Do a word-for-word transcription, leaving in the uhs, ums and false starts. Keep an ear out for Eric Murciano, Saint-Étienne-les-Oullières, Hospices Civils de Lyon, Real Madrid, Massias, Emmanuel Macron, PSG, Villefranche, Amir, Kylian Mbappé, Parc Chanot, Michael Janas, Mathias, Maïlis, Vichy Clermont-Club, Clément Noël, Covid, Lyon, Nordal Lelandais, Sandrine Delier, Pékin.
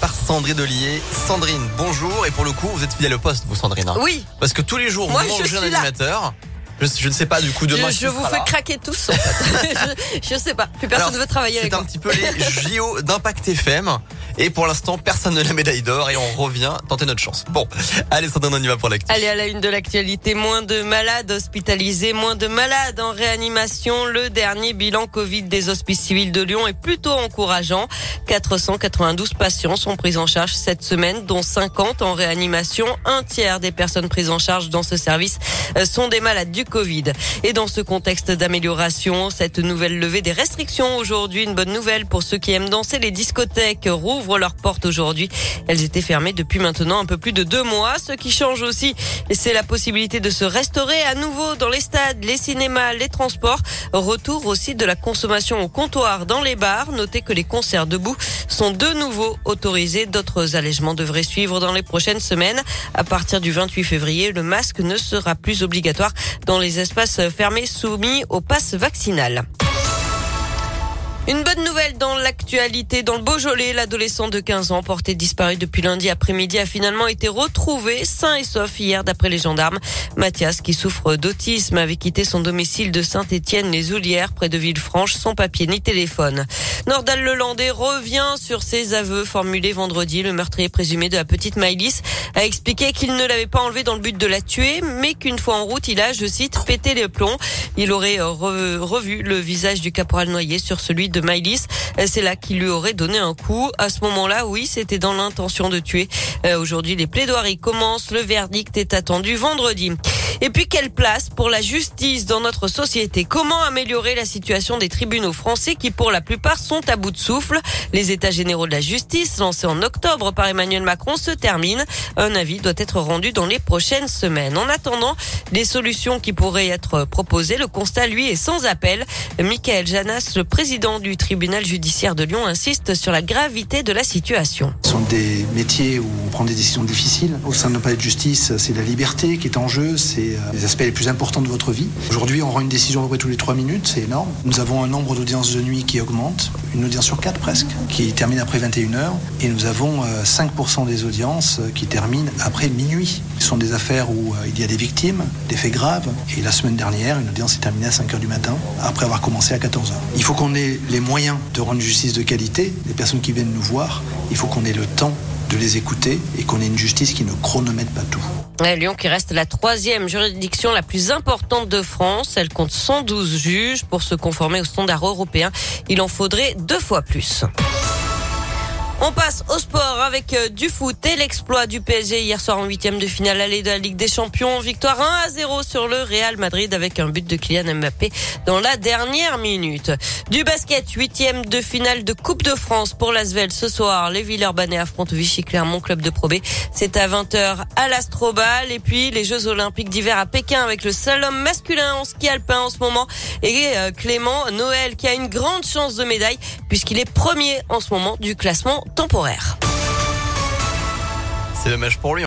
Par Sandrine Delier. Sandrine, bonjour. Et pour le coup, vous êtes fidèle au poste, vous, Sandrine. Hein. Oui. Parce que tous les jours, moi, vous mangez un animateur. Je, je ne sais pas, du coup, demain. Je, je vous fais là. Craquer tous, en fait. je ne sais pas. Plus personne ne veut travailler avec moi. C'est un petit peu les J O d'Impact F M. Et pour l'instant, personne ne la médaille d'or et on revient tenter notre chance. Bon, allez, Sandrine, on y va pour l'actu. Allez, à la une de l'actualité, moins de malades hospitalisés, moins de malades en réanimation. Le dernier bilan Covid des Hospices Civils de Lyon est plutôt encourageant. quatre cent quatre-vingt-douze patients sont pris en charge cette semaine, dont cinquante en réanimation. Un tiers des personnes prises en charge dans ce service sont des malades du Covid. Et dans ce contexte d'amélioration, cette nouvelle levée des restrictions aujourd'hui, une bonne nouvelle pour ceux qui aiment danser, les discothèques rouvrent leurs portes aujourd'hui. Elles étaient fermées depuis maintenant un peu plus de deux mois. Ce qui change aussi, c'est la possibilité de se restaurer à nouveau dans les stades, les cinémas, les transports. Retour aussi de la consommation au comptoir dans les bars. Notez que les concerts debout sont de nouveau autorisés. D'autres allègements devraient suivre dans les prochaines semaines. À partir du vingt-huit février, le masque ne sera plus obligatoire dans les espaces fermés soumis au pass vaccinal. Une bonne nouvelle dans l'actualité. Dans le Beaujolais, l'adolescent de quinze ans porté disparu depuis lundi après-midi a finalement été retrouvé sain et sauf hier d'après les gendarmes. Mathias, qui souffre d'autisme, avait quitté son domicile de Saint-Étienne-les-Oullières près de Villefranche sans papier ni téléphone. Nordal Lelandais revient sur ses aveux formulés vendredi. Le meurtrier présumé de la petite Maïlis a expliqué qu'il ne l'avait pas enlevée dans le but de la tuer, mais qu'une fois en route, il a, je cite, pété les plombs. Il aurait re- revu le visage du caporal noyé sur celui de Maïlis. C'est là qu'il lui aurait donné un coup. À ce moment-là, oui, c'était dans l'intention de tuer. Euh, aujourd'hui, les plaidoiries commencent. Le verdict est attendu vendredi. Et puis, quelle place pour la justice dans notre société? Comment améliorer la situation des tribunaux français qui, pour la plupart, sont à bout de souffle? Les états généraux de la justice, lancés en octobre par Emmanuel Macron, se terminent. Un avis doit être rendu dans les prochaines semaines. En attendant, les solutions qui pourraient être proposées, le constat, lui, est sans appel. Michael Janas, le président du tribunal judiciaire de Lyon, insiste sur la gravité de la situation. Ce sont des métiers où on prend des décisions difficiles. Au sein de nos palais de justice, c'est la liberté qui est en jeu, c'est les aspects les plus importants de votre vie. Aujourd'hui, on rend une décision à peu près tous les trois minutes, c'est énorme. Nous avons un nombre d'audiences de nuit qui augmente, une audience sur quatre presque, qui termine après vingt et une heures, et nous avons cinq pour cent des audiences qui terminent après minuit. Ce sont des affaires où il y a des victimes, des faits graves, et la semaine dernière, une audience est terminée à cinq heures du matin, après avoir commencé à quatorze heures. Il faut qu'on ait les moyens de rendre justice de qualité. Les personnes qui viennent nous voir, il faut qu'on ait le temps de les écouter et qu'on ait une justice qui ne chronomètre pas tout. Et Lyon qui reste la troisième juridiction la plus importante de France. Elle compte cent douze juges. Pour se conformer aux standards européens, il en faudrait deux fois plus. On passe au sport avec du foot et l'exploit du P S G hier soir en huitième de finale allée de la Ligue des Champions. Victoire un à zéro sur le Real Madrid avec un but de Kylian Mbappé dans la dernière minute. Du basket, huitième de finale de Coupe de France pour l'Asvel ce soir. Les Villeurbanais affrontent Vichy Clermont-Club de Pro B. C'est à vingt heures à l'Astrobal. Et puis les Jeux Olympiques d'hiver à Pékin avec le seul homme masculin en ski alpin en ce moment. Et Clément Noël qui a une grande chance de médaille puisqu'il est premier en ce moment du classement temporaire. C'est dommage pour lui.